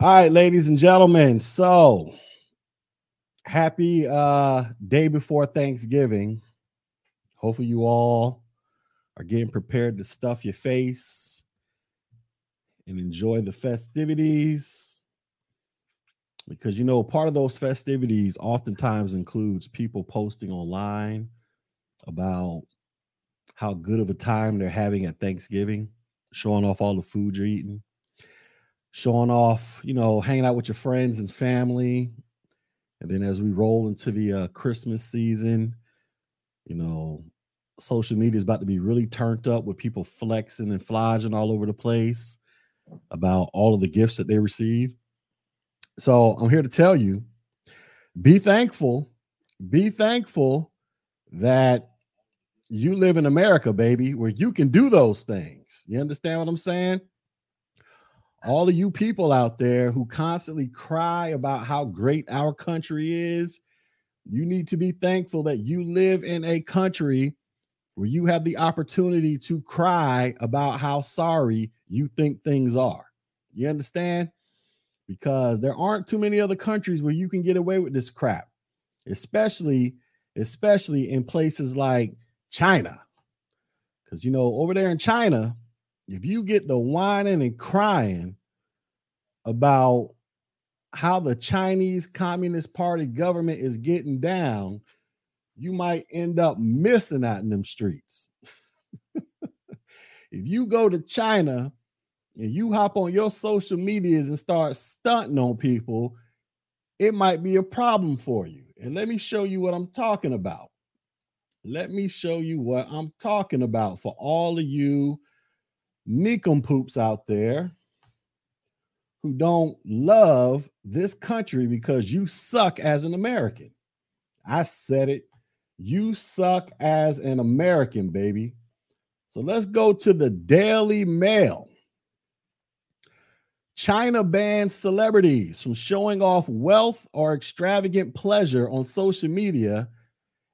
All right, ladies and gentlemen, so happy day before Thanksgiving. Hopefully you all are getting prepared to stuff your face and enjoy the festivities, because, you know, part of those festivities oftentimes includes people posting online about how good of a time they're having at Thanksgiving, showing off all the food you're eating, showing off, you know, hanging out with your friends and family. And then as we roll into the Christmas season, you know, social media is about to be really turned up with people flexing and flodging all over the place about all of the gifts that they receive. So I'm here to tell you, be thankful that you live in America, baby, where you can do those things. You understand what I'm saying? All of you people out there who constantly cry about how great our country is, you need to be thankful that you live in a country where you have the opportunity to cry about how sorry you think things are. You understand? Because there aren't too many other countries where you can get away with this crap, especially in places like China. Because, you know, over there in China, if you get the whining and crying about how the Chinese Communist Party government is getting down, you might end up missing out in them streets. If you go to China and you hop on your social medias and start stunting on people, it might be a problem for you. And let me show you what I'm talking about. Let me show you what I'm talking about for all of you Nikum poops out there who don't love this country because you suck as an American. I said it. You suck as an American, baby. So let's go to the Daily Mail. China bans celebrities from showing off wealth or extravagant pleasure on social media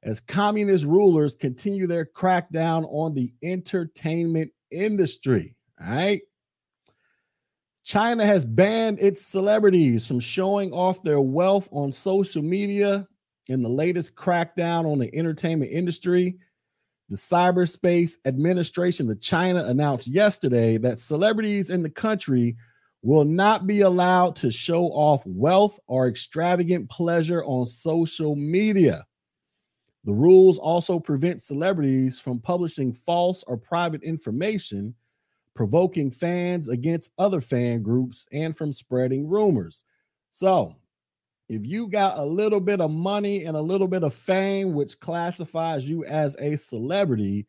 as communist rulers continue their crackdown on the entertainment industry. All right. China has banned its celebrities from showing off their wealth on social media in the latest crackdown on the entertainment industry. The Cyberspace Administration of China announced yesterday that celebrities in the country will not be allowed to show off wealth or extravagant pleasure on social media. The rules also prevent celebrities from publishing false or private information, provoking fans against other fan groups, and from spreading rumors. So if you got a little bit of money and a little bit of fame, which classifies you as a celebrity,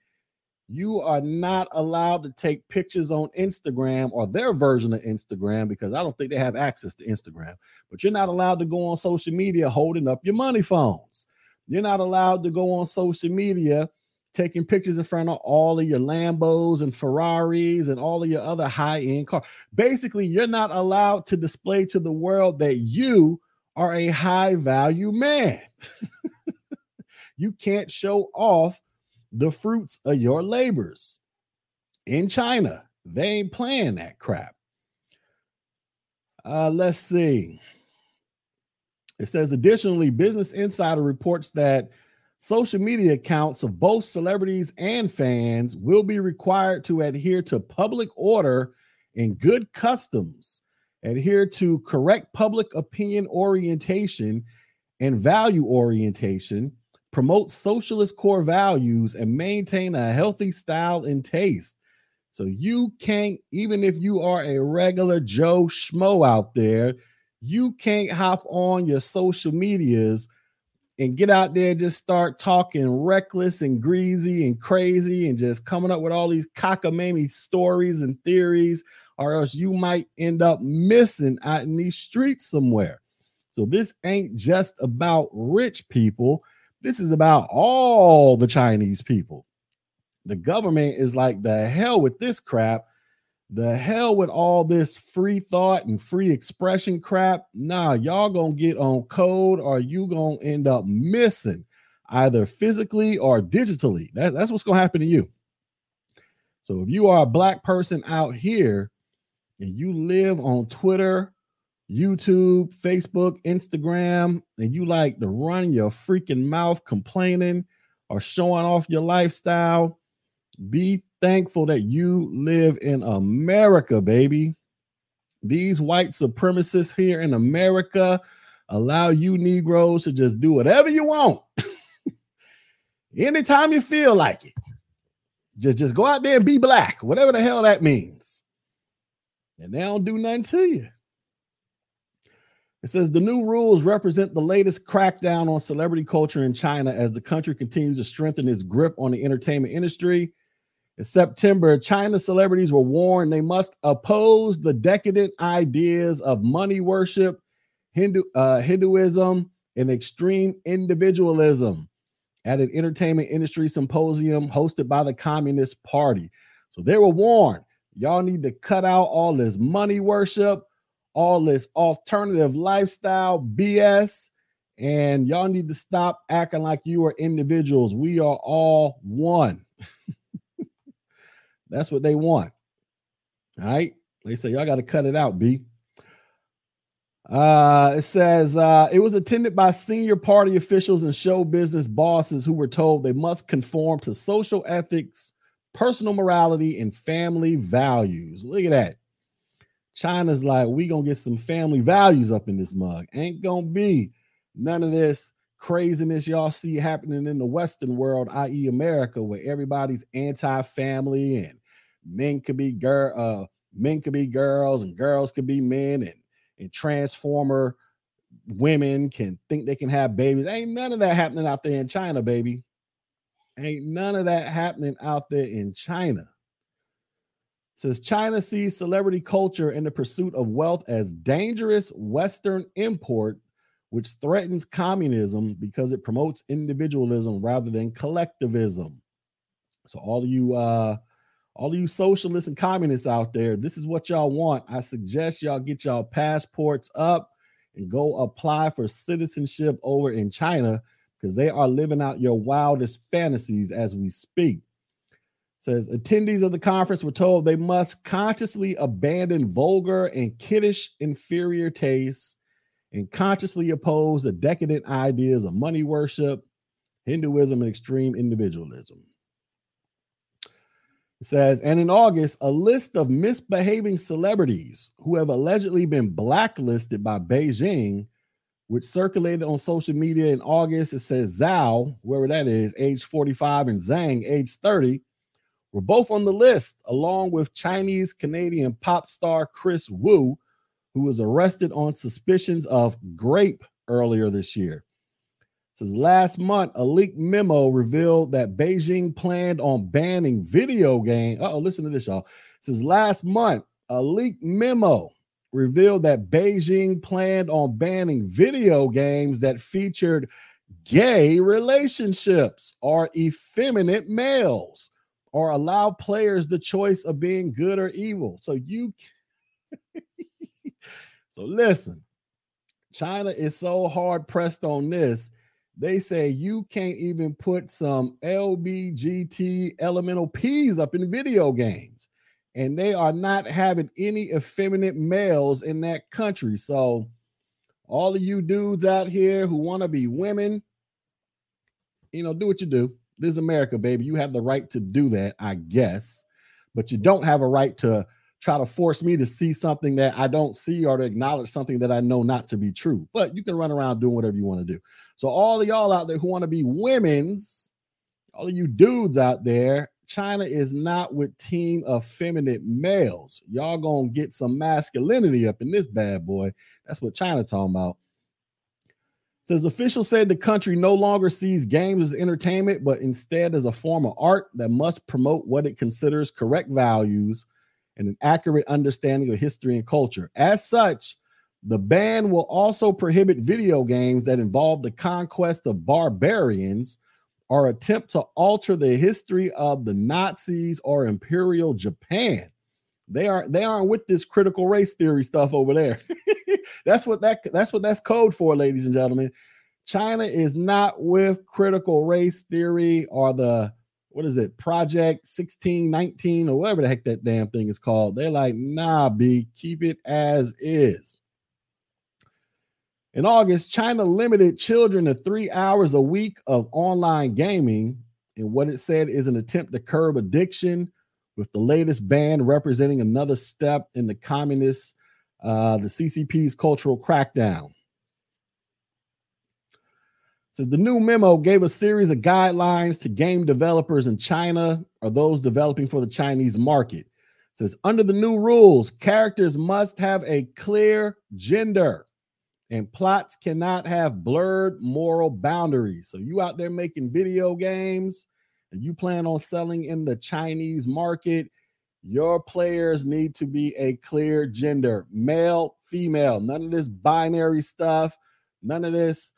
you are not allowed to take pictures on Instagram or their version of Instagram, because I don't think they have access to Instagram, but you're not allowed to go on social media holding up your money phones. You're not allowed to go on social media taking pictures in front of all of your Lambos and Ferraris and all of your other high-end cars. Basically, you're not allowed to display to the world that you are a high-value man. You can't show off the fruits of your labors. In China, they ain't playing that crap. Let's see. It says, additionally, Business Insider reports that social media accounts of both celebrities and fans will be required to adhere to public order and good customs, adhere to correct public opinion orientation and value orientation, promote socialist core values, and maintain a healthy style and taste. So you can't, even if you are a regular Joe Schmo out there, you can't hop on your social medias and get out there and just start talking reckless and greasy and crazy and just coming up with all these cockamamie stories and theories, or else you might end up missing out in these streets somewhere. So this ain't just about rich people. This is about all the Chinese people. The government is like, the hell with this crap. The hell with all this free thought and free expression crap. Nah, y'all gonna get on code, or you gonna end up missing either physically or digitally. That's what's gonna happen to you. So if you are a black person out here and you live on Twitter, YouTube, Facebook, Instagram, and you like to run your freaking mouth complaining or showing off your lifestyle, be thankful that you live in America, baby. These white supremacists here in America allow you Negroes to just do whatever you want. Anytime you feel like it, just go out there and be black, whatever the hell that means. And they don't do nothing to you. It says the new rules represent the latest crackdown on celebrity culture in China as the country continues to strengthen its grip on the entertainment industry. In September, China celebrities were warned they must oppose the decadent ideas of money worship, Hinduism, and extreme individualism at an entertainment industry symposium hosted by the Communist Party. So they were warned, y'all need to cut out all this money worship, all this alternative lifestyle BS, and y'all need to stop acting like you are individuals. We are all one. That's what they want. All right. They say, y'all got to cut it out, B. It says it was attended by senior party officials and show business bosses who were told they must conform to social ethics, personal morality, and family values. Look at that. China's like, we gonna get some family values up in this mug. Ain't gonna be none of this craziness y'all see happening in the Western world, i.e. America, where everybody's anti-family and men could be girls and girls could be men, and transformer women can think they can have babies. Ain't none of that happening out there in China, baby. Ain't none of that happening out there in China. Says China sees celebrity culture and the pursuit of wealth as dangerous Western import, which threatens communism because it promotes individualism rather than collectivism. So all of you socialists and communists out there, this is what y'all want. I suggest y'all get y'all passports up and go apply for citizenship over in China, because they are living out your wildest fantasies as we speak. Says attendees of the conference were told they must consciously abandon vulgar and kiddish inferior tastes and consciously oppose the decadent ideas of money worship, Hinduism, and extreme individualism. It says, and in August, a list of misbehaving celebrities who have allegedly been blacklisted by Beijing, which circulated on social media in August. It says Zhao, wherever that is, age 45, and Zhang, age 30, were both on the list, along with Chinese-Canadian pop star Chris Wu, who was arrested on suspicions of rape earlier this year. It says last month, a leaked memo revealed that Beijing planned on banning video game. Listen to this, y'all. It says last month, a leaked memo revealed that Beijing planned on banning video games that featured gay relationships or effeminate males, or allow players the choice of being good or evil. So listen, China is so hard pressed on this. They say you can't even put some LBGT elemental Ps up in video games, and they are not having any effeminate males in that country. So all of you dudes out here who want to be women, do what you do. This is America, baby. You have the right to do that, I guess, but you don't have a right to try to force me to see something that I don't see, or to acknowledge something that I know not to be true. But you can run around doing whatever you want to do. So all of y'all out there who want to be women's, all of you dudes out there, China is not with team effeminate males. Y'all gonna get some masculinity up in this bad boy. That's what China talking about. Says officials said the country no longer sees games as entertainment, but instead as a form of art that must promote what it considers correct values and an accurate understanding of history and culture. As such, the ban will also prohibit video games that involve the conquest of barbarians or attempt to alter the history of the Nazis or Imperial Japan. They aren't with this critical race theory stuff over there. That's code for, ladies and gentlemen. China is not with critical race theory or the, Project 1619 or whatever the heck that damn thing is called. They're like, nah, B, keep it as is. In August, China limited children to 3 hours a week of online gaming in what it said is an attempt to curb addiction, with the latest ban representing another step in the communist, the CCP's cultural crackdown. It says the new memo gave a series of guidelines to game developers in China or those developing for the Chinese market. It says under the new rules, characters must have a clear gender and plots cannot have blurred moral boundaries. So you out there making video games and you plan on selling in the Chinese market, your players need to be a clear gender, male, female, none of this binary stuff, none of this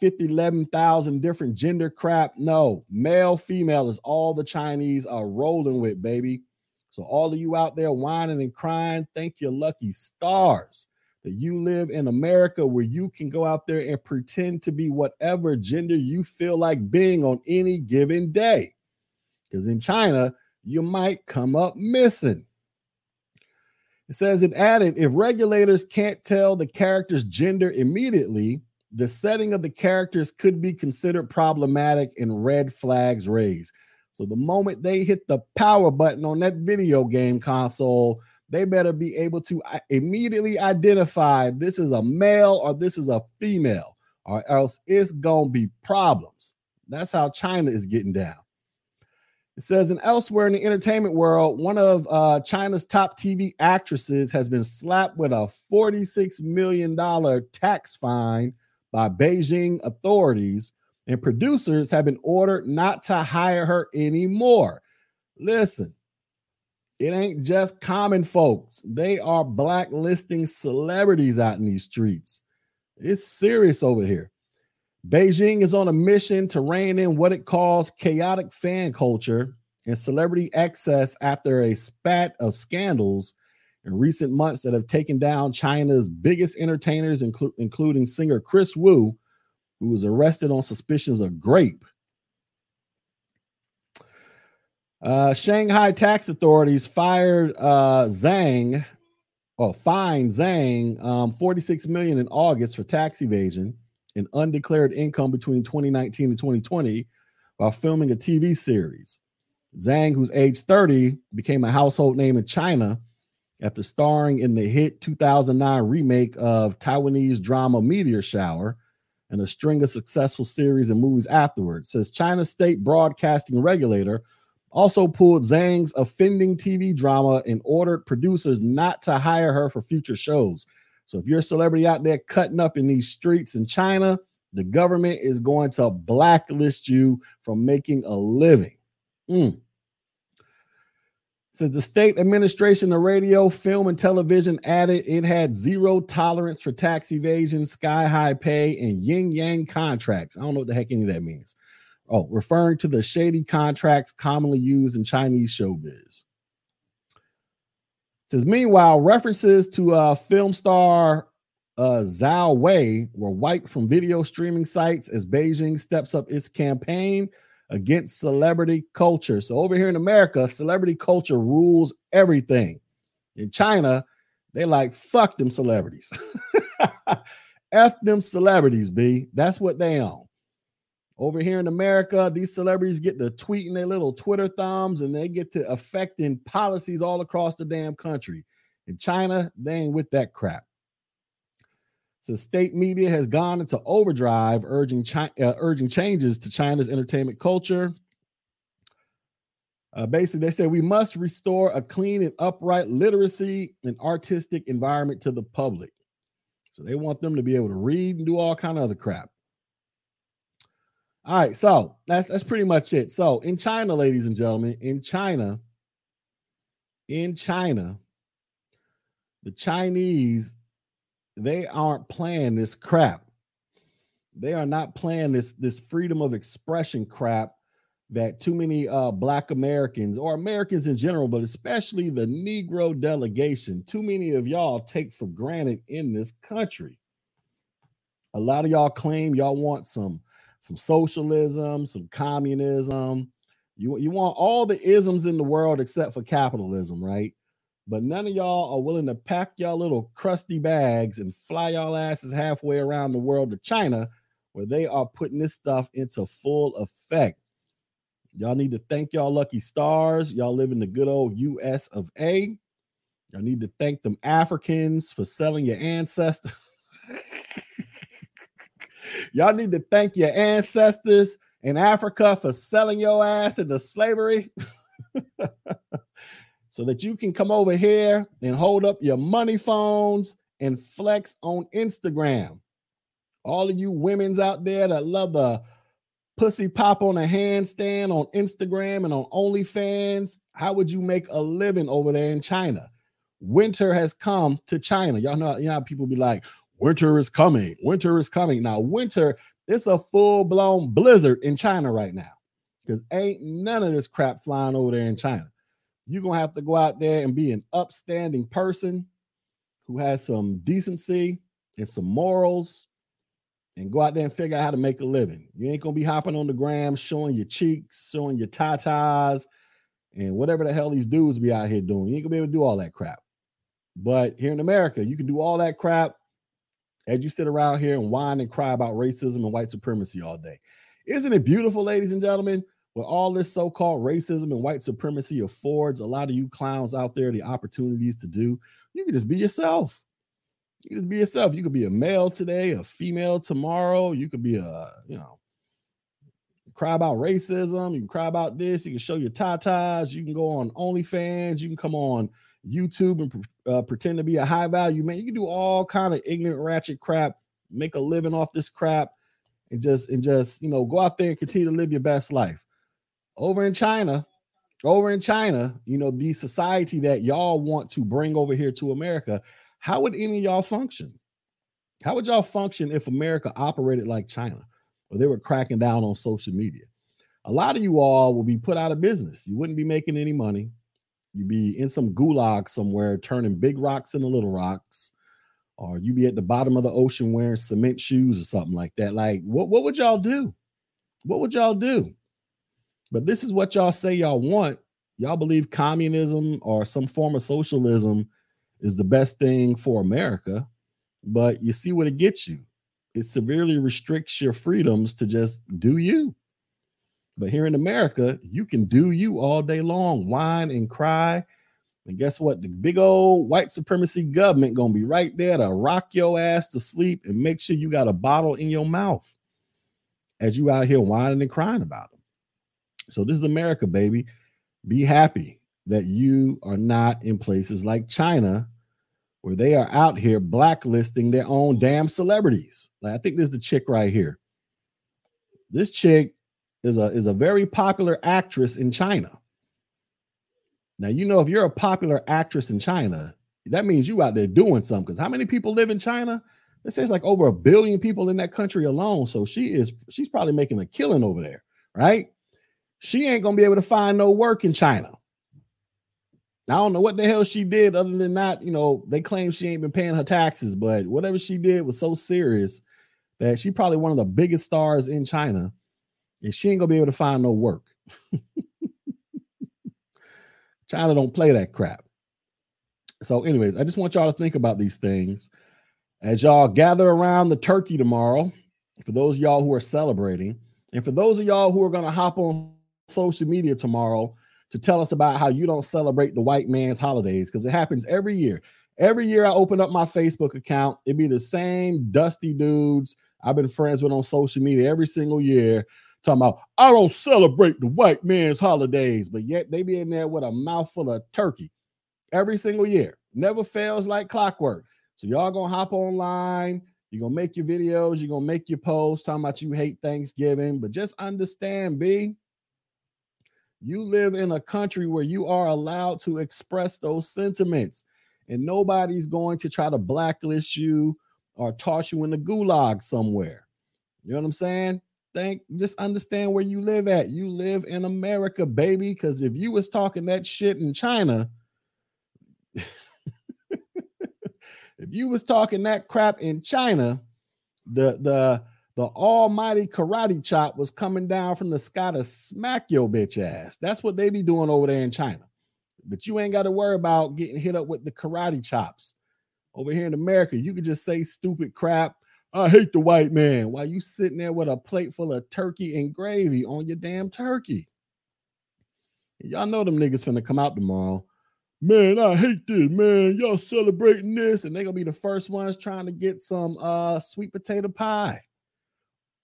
11,000 different gender crap. No, male, female is all the Chinese are rolling with, baby. So all of you out there whining and crying, thank your lucky stars that you live in America, where you can go out there and pretend to be whatever gender you feel like being on any given day. Because in China, you might come up missing. It says it added, if regulators can't tell the character's gender immediately, the setting of the characters could be considered problematic and red flags raised. So the moment they hit the power button on that video game console, they better be able to immediately identify this is a male or this is a female, or else it's going to be problems. That's how China is getting down. It says, and elsewhere in the entertainment world, one of China's top TV actresses has been slapped with a $46 million tax fine by Beijing authorities, and producers have been ordered not to hire her anymore. Listen, it ain't just common folks. They are blacklisting celebrities out in these streets. It's serious over here. Beijing is on a mission to rein in what it calls chaotic fan culture and celebrity excess after a spat of scandals in recent months that have taken down China's biggest entertainers, including singer Chris Wu, who was arrested on suspicions of rape. Shanghai tax authorities fired Zhang, or fined Zhang $46 million in August for tax evasion and undeclared income between 2019 and 2020 while filming a TV series. Zhang, who's age 30, became a household name in China after starring in the hit 2009 remake of Taiwanese drama Meteor Shower and a string of successful series and movies afterwards. Says China state broadcasting regulator also pulled Zhang's offending TV drama and ordered producers not to hire her for future shows. So if you're a celebrity out there cutting up in these streets in China, the government is going to blacklist you from making a living. Says the state administration of radio, film, and television added it had zero tolerance for tax evasion, sky-high pay, and yin-yang contracts. I don't know what the heck any of that means. Oh, referring to the shady contracts commonly used in Chinese showbiz. Says meanwhile, references to film star Zhao Wei were wiped from video streaming sites as Beijing steps up its campaign against celebrity culture. So over here in America, celebrity culture rules everything. In China, they like, fuck them celebrities. F them celebrities, B. That's what they own. Over here in America, these celebrities get to tweeting their little Twitter thumbs and they get to affecting policies all across the damn country. In China, they ain't with that crap. So state media has gone into overdrive, urging changes to China's entertainment culture. Basically, they said we must restore a clean and upright literacy and artistic environment to the public. So they want them to be able to read and do all kind of other crap. All right, so that's pretty much it. So in China, ladies and gentlemen, in China, the Chinese, they aren't playing this crap. They are not playing this freedom of expression crap that too many Black Americans or Americans in general, but especially the Negro delegation, too many of y'all take for granted in this country. A lot of y'all claim y'all want some socialism, some communism. You want all the isms in the world except for capitalism, right? but none of y'all are willing to pack y'all little crusty bags and fly y'all asses halfway around the world to China, where they are putting this stuff into full effect. Y'all need to thank y'all lucky stars. Y'all live in the good old US of A. Y'all need to thank them Africans for selling your ancestors. Y'all need to thank your ancestors in Africa for selling your ass into slavery so that you can come over here and hold up your money phones and flex on Instagram. All of you women's out there that love the pussy pop on a handstand on Instagram and on OnlyFans, how would you make a living over there in China? Winter has come to China. Y'all know, you know how people be like, winter is coming. Winter is coming. Now, winter, it's a full-blown blizzard in China right now because ain't none of this crap flying over there in China. You're going to have to go out there and be an upstanding person who has some decency and some morals and go out there and figure out how to make a living. You ain't going to be hopping on the gram, showing your cheeks, showing your tatas, and whatever the hell these dudes be out here doing. You ain't going to be able to do all that crap. But here in America, you can do all that crap as you sit around here and whine and cry about racism and white supremacy all day. Isn't it beautiful, ladies and gentlemen, where all this so-called racism and white supremacy affords a lot of you clowns out there the opportunities to do? You can just be yourself. You can just be yourself. You could be a male today, a female tomorrow. You could be a, you know, cry about racism. You can cry about this. You can show your tatas. You can go on OnlyFans. You can come on YouTube and pretend to be a high value man. You can do all kind of ignorant ratchet crap, make a living off this crap, and just, you know, go out there and continue to live your best life. Over in China, you know, the society that y'all want to bring over here to America, how would any of y'all function? How would y'all function if America operated like China, or they were cracking down on social media? A lot of you all will be put out of business. You wouldn't be making any money. You'd be in some gulag somewhere turning big rocks into little rocks, or you'd be at the bottom of the ocean wearing cement shoes or something like that. Like, what would y'all do? What would y'all do? But this is what y'all say y'all want. Y'all believe communism or some form of socialism is the best thing for America, but you see what it gets you. It severely restricts your freedoms to just do you. But here in America, you can do you all day long, whine and cry. And guess what? The big old white supremacy government going to be right there to rock your ass to sleep and make sure you got a bottle in your mouth as you out here whining and crying about them. So this is America, baby. Be happy that you are not in places like China, where they are out here blacklisting their own damn celebrities. Like, I think this is the chick right here. This chick is a very popular actress in China. Now, you know, if you're a popular actress in China, that means you out there doing something. Because how many people live in China? They say it's like over 1 billion people in that country alone. So she's probably making a killing over there, right? She ain't going to be able to find no work in China. Now, I don't know what the hell she did other than not, you know, they claim she ain't been paying her taxes, but whatever she did was so serious that she's probably one of the biggest stars in China. And she ain't gonna be able to find no work. China don't play that crap. So anyways, I just want y'all to think about these things as y'all gather around the turkey tomorrow, for those of y'all who are celebrating, and for those of y'all who are gonna hop on social media tomorrow to tell us about how you don't celebrate the white man's holidays, because it happens every year. Every year I open up my Facebook account, it'd be the same dusty dudes I've been friends with on social media every single year, talking about, I don't celebrate the white man's holidays, but yet they be in there with a mouthful of turkey every single year. Never fails like clockwork. So y'all gonna hop online, you're gonna make your videos, you're gonna make your posts, talking about you hate Thanksgiving, but just understand, B, you live in a country where you are allowed to express those sentiments, and nobody's going to try to blacklist you or toss you in the gulag somewhere. You know what I'm saying? Just understand where you live at. You live in America, baby, because if you was talking that shit in China, if you was talking that crap in China, the almighty karate chop was coming down from the sky to smack your bitch ass. That's what they be doing over there in China. but you ain't got to worry about getting hit up with the karate chops. Over here in America, you could just say stupid crap. I hate the white man while you sitting there with a plate full of turkey and gravy on your damn turkey. Y'all know them niggas finna come out tomorrow. Man, I hate this, man. Y'all celebrating this. And they're going to be the first ones trying to get some sweet potato pie.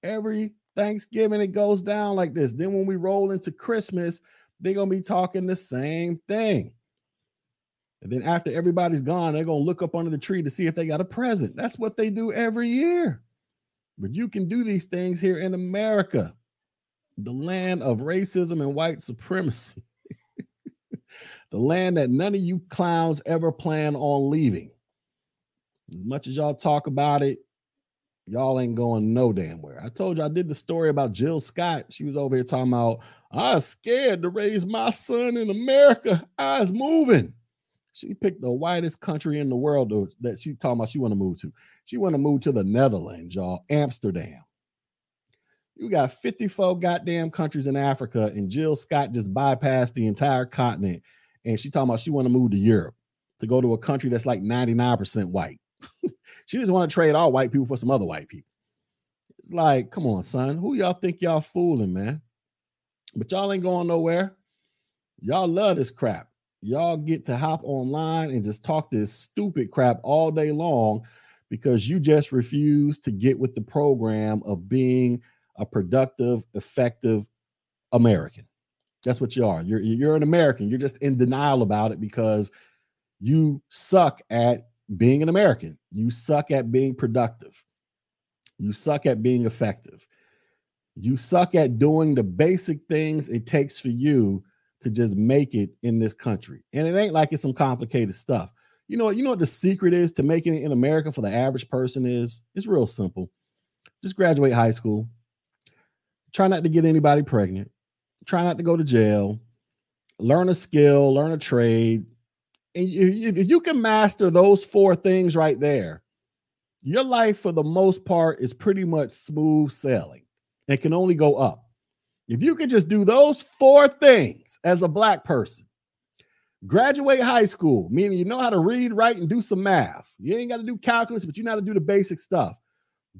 Every Thanksgiving, it goes down like this. Then when we roll into Christmas, they're going to be talking the same thing. And then after everybody's gone, they're going to look up under the tree to see if they got a present. That's what they do every year. But you can do these things here in America, the land of racism and white supremacy. The land that none of you clowns ever plan on leaving. As much as y'all talk about it, y'all ain't going no damn where. I told you I did the story about Jill Scott. She was over here talking about, I was scared to raise my son in America. I was moving. She picked the whitest country in the world that she talking about she want to move to. She want to move to the Netherlands, y'all, Amsterdam. You got 54 goddamn countries in Africa, and Jill Scott just bypassed the entire continent. And she talking about she want to move to Europe to go to a country that's like 99% white. She just want to trade all white people for some other white people. It's like, come on, son. Who y'all think y'all fooling, man? But y'all ain't going nowhere. Y'all love this crap. Y'all get to hop online and just talk this stupid crap all day long because you just refuse to get with the program of being a productive, effective American. That's what you are. You're an American. You're just in denial about it because you suck at being an American. You suck at being productive. You suck at being effective. You suck at doing the basic things it takes for you to just make it in this country. And it ain't like it's some complicated stuff. You know what the secret is to making it in America for the average person is? It's real simple. Just graduate high school. Try not to get anybody pregnant. Try not to go to jail, learn a skill, learn a trade. And if you can master those four things right there, your life for the most part is pretty much smooth sailing and can only go up. If you could just do those four things as a black person, graduate high school, meaning you know how to read, write, and do some math. You ain't got to do calculus, but you know how to do the basic stuff.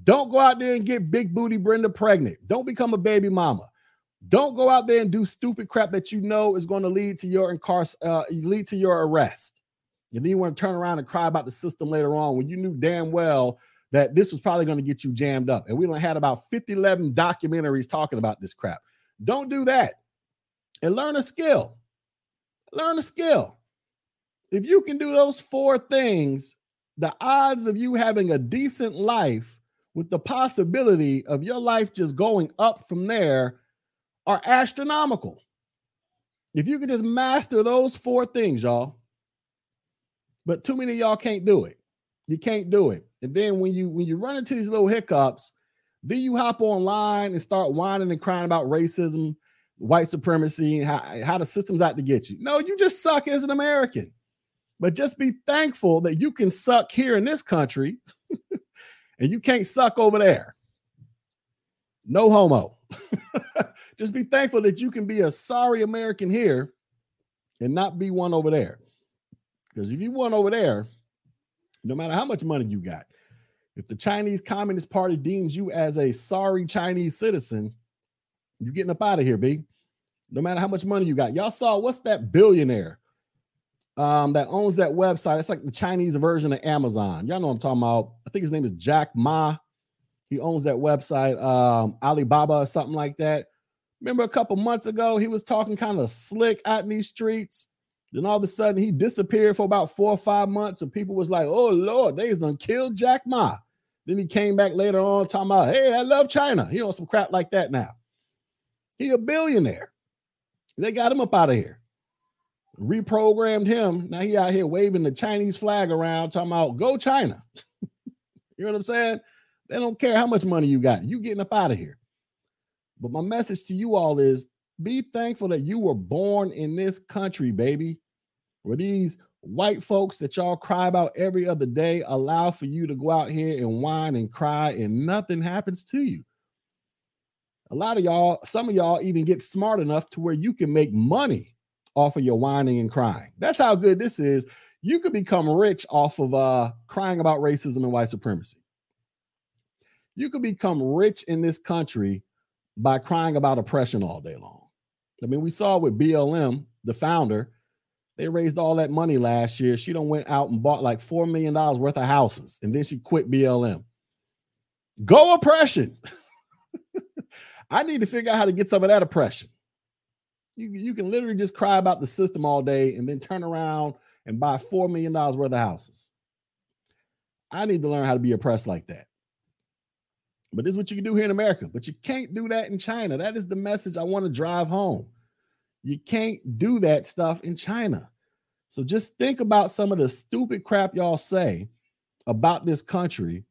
Don't go out there and get big booty Brenda pregnant. Don't become a baby mama. Don't go out there and do stupid crap that you know is going to lead to your arrest. And then you want to turn around and cry about the system later on when you knew damn well that this was probably going to get you jammed up. And we done had about 11 documentaries talking about this crap. Don't do that. And learn a skill. Learn a skill. If you can do those four things, the odds of you having a decent life with the possibility of your life just going up from there are astronomical. If you could just master those four things, y'all. But too many of y'all can't do it. You can't do it. And then when you run into these little hiccups, then you hop online and start whining and crying about racism, white supremacy, and how the system's out to get you. No, you just suck as an American. But just be thankful that you can suck here in this country and you can't suck over there. No homo. Just be thankful that you can be a sorry American here and not be one over there. Because if you one over there, no matter how much money you got, if the Chinese Communist Party deems you as a sorry Chinese citizen, you're getting up out of here, B. No matter how much money you got. Y'all saw, what's that billionaire that owns that website? It's like the Chinese version of Amazon. Y'all know what I'm talking about. I think his name is Jack Ma. He owns that website, Alibaba or something like that. Remember a couple months ago, he was talking kind of slick out in these streets. Then all of a sudden, he disappeared for about 4 or 5 months, and people was like, oh, Lord, they done killed Jack Ma. Then he came back later on talking about, hey, I love China. He on some crap like that now. He a billionaire. They got him up out of here. Reprogrammed him. Now he out here waving the Chinese flag around, talking about, go China. You know what I'm saying? They don't care how much money you got. You getting up out of here. But my message to you all is be thankful that you were born in this country, baby, where these white folks that y'all cry about every other day allow for you to go out here and whine and cry and nothing happens to you. A lot of y'all, some of y'all even get smart enough to where you can make money off of your whining and crying. That's how good this is. You could become rich off of crying about racism and white supremacy. You could become rich in this country by crying about oppression all day long. I mean, we saw with BLM, the founder, they raised all that money last year. She done went out and bought like $4 million worth of houses, and then she quit BLM. Go oppression. I need to figure out how to get some of that oppression. You can literally just cry about the system all day and then turn around and buy $4 million worth of houses. I need to learn how to be oppressed like that. But this is what you can do here in America, but you can't do that in China. That is the message I want to drive home. You can't do that stuff in China. So just think about some of the stupid crap y'all say about this country.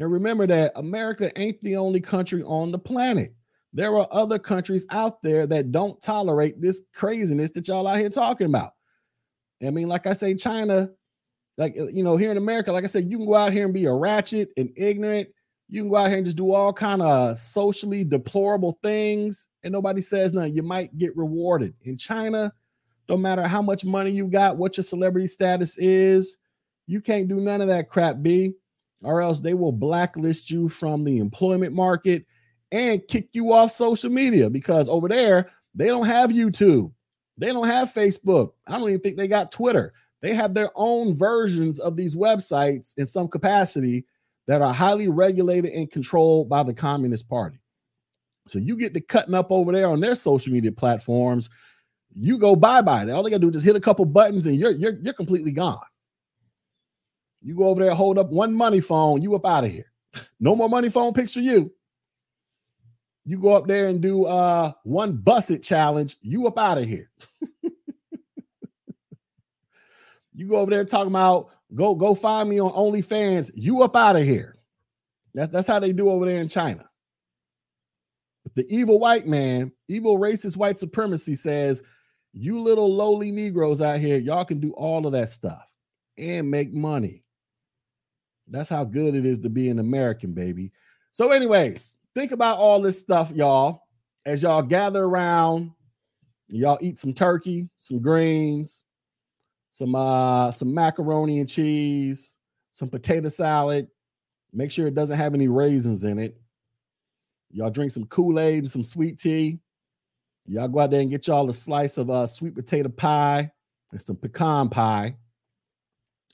And remember that America ain't the only country on the planet. There are other countries out there that don't tolerate this craziness that y'all out here talking about. I mean, like I say, China, like, you know, here in America, like I said, you can go out here and be a ratchet and ignorant. You can go out here and just do all kind of socially deplorable things and nobody says nothing. You might get rewarded. In China, no matter how much money you got, what your celebrity status is, you can't do none of that crap, B, or else they will blacklist you from the employment market and kick you off social media, because over there, they don't have YouTube. They don't have Facebook. I don't even think they got Twitter. They have their own versions of these websites in some capacity that are highly regulated and controlled by the Communist Party. So you get to cutting up over there on their social media platforms, you go bye-bye. All they gotta do is just hit a couple buttons and you're completely gone. You go over there, hold up one money phone, you up out of here. No more money phone picture you. You go up there and do one busset challenge, you up out of here. You go over there talking about go find me on OnlyFans, you up out of here. That's how they do over there in China. But the evil white man, evil racist white supremacy says, you little lowly Negroes out here, y'all can do all of that stuff and make money. That's how good it is to be an American, baby. So anyways, think about all this stuff, y'all, as y'all gather around, y'all eat some turkey, some greens, some macaroni and cheese, some potato salad. Make sure it doesn't have any raisins in it. Y'all drink some Kool-Aid and some sweet tea. Y'all go out there and get y'all a slice of sweet potato pie and some pecan pie.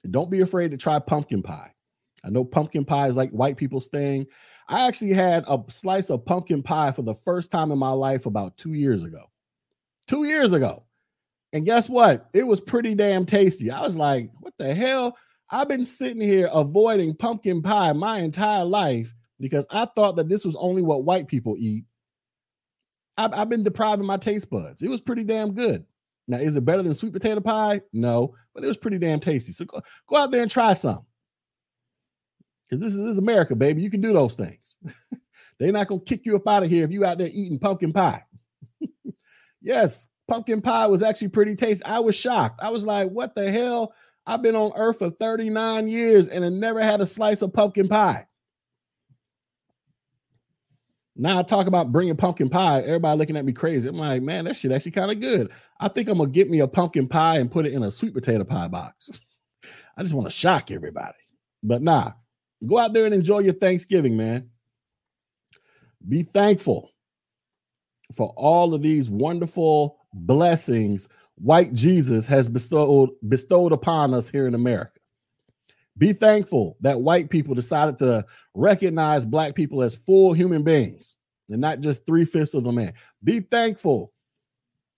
And don't be afraid to try pumpkin pie. I know pumpkin pie is like white people's thing. I actually had a slice of pumpkin pie for the first time in my life about 2 years ago. 2 years ago. And guess what? It was pretty damn tasty. I was like, what the hell? I've been sitting here avoiding pumpkin pie my entire life because I thought that this was only what white people eat. I've been depriving my taste buds. It was pretty damn good. Now, is it better than sweet potato pie? No, but it was pretty damn tasty. So go out there and try some. Because this is America, baby. You can do those things. They're not going to kick you up out of here if you out there eating pumpkin pie. Yes. Pumpkin pie was actually pretty tasty. I was shocked. I was like, what the hell? I've been on earth for 39 years and I never had a slice of pumpkin pie. Now I talk about bringing pumpkin pie. Everybody looking at me crazy. I'm like, man, that shit actually kind of good. I think I'm going to get me a pumpkin pie and put it in a sweet potato pie box. I just want to shock everybody. But nah, go out there and enjoy your Thanksgiving, man. Be thankful for all of these wonderful blessings white Jesus has bestowed upon us here in America. Be thankful that white people decided to recognize black people as full human beings and not just 3/5 of a man. Be thankful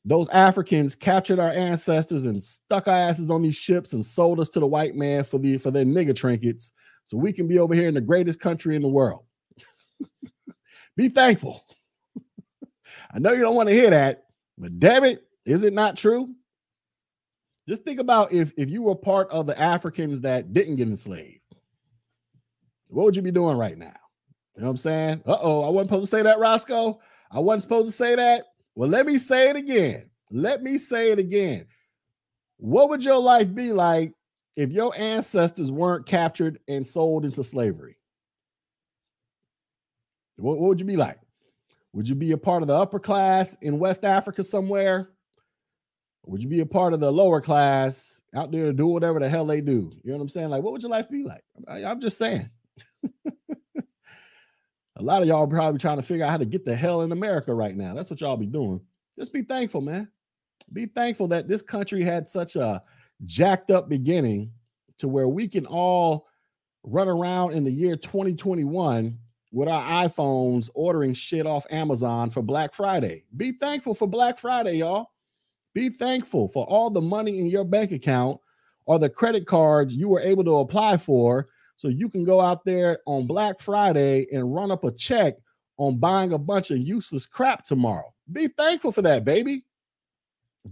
those Africans captured our ancestors and stuck our asses on these ships and sold us to the white man for their nigger trinkets so we can be over here in the greatest country in the world. Be thankful. I know you don't want to hear that, but damn it, is it not true? Just think about if you were part of the Africans that didn't get enslaved, what would you be doing right now? You know what I'm saying? Uh-oh, I wasn't supposed to say that, Roscoe. I wasn't supposed to say that. Well, let me say it again. Let me say it again. What would your life be like if your ancestors weren't captured and sold into slavery? What would you be like? Would you be a part of the upper class in West Africa somewhere? Would you be a part of the lower class out there do whatever the hell they do? You know what I'm saying? Like, what would your life be like? I'm just saying. A lot of y'all probably trying to figure out how to get the hell in America right now. That's what y'all be doing. Just be thankful, man. Be thankful that this country had such a jacked up beginning to where we can all run around in the year 2021 with our iPhones ordering shit off Amazon for Black Friday. Be thankful for Black Friday, y'all. Be thankful for all the money in your bank account or the credit cards you were able to apply for so you can go out there on Black Friday and run up a check on buying a bunch of useless crap tomorrow. Be thankful for that, baby.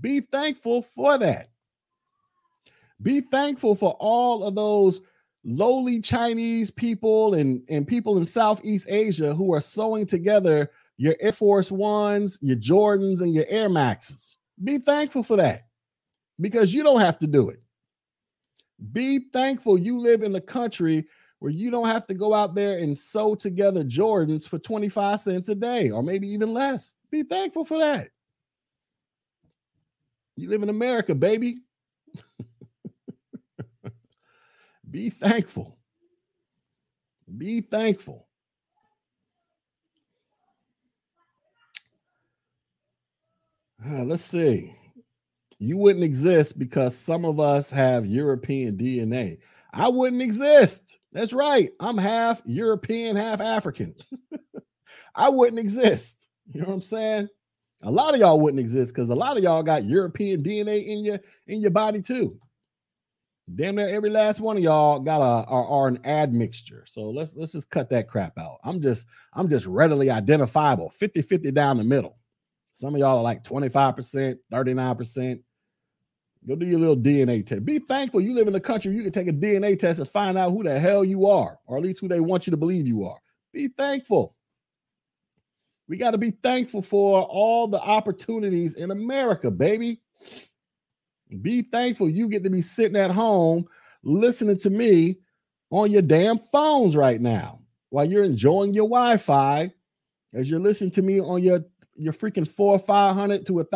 Be thankful for that. Be thankful for all of those lowly Chinese people and people in Southeast Asia who are sewing together your Air Force Ones, your Jordans, and your Air Maxes. Be thankful for that because you don't have to do it. Be thankful you live in a country where you don't have to go out there and sew together Jordans for 25 cents a day or maybe even less. Be thankful for that. You live in America, baby. Be thankful. Be thankful. Let's see. You wouldn't exist because some of us have European DNA. I wouldn't exist. That's right. I'm half European, half African. I wouldn't exist. You know what I'm saying? A lot of y'all wouldn't exist because a lot of y'all got European DNA in your body too. Damn near every last one of y'all got are an admixture. So let's just cut that crap out. I'm just readily identifiable, 50-50 down the middle. Some of y'all are like 25%, 39%. Go do your little DNA test. Be thankful you live in a country you can take a DNA test and find out who the hell you are, or at least who they want you to believe you are. Be thankful. We got to be thankful for all the opportunities in America, baby. Be thankful you get to be sitting at home listening to me on your damn phones right now while you're enjoying your Wi-Fi as you're listening to me on your freaking $400 to $500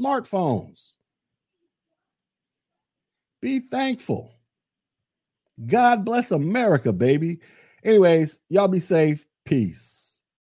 smartphones. Be thankful. God bless America, baby. Anyways, y'all be safe. Peace.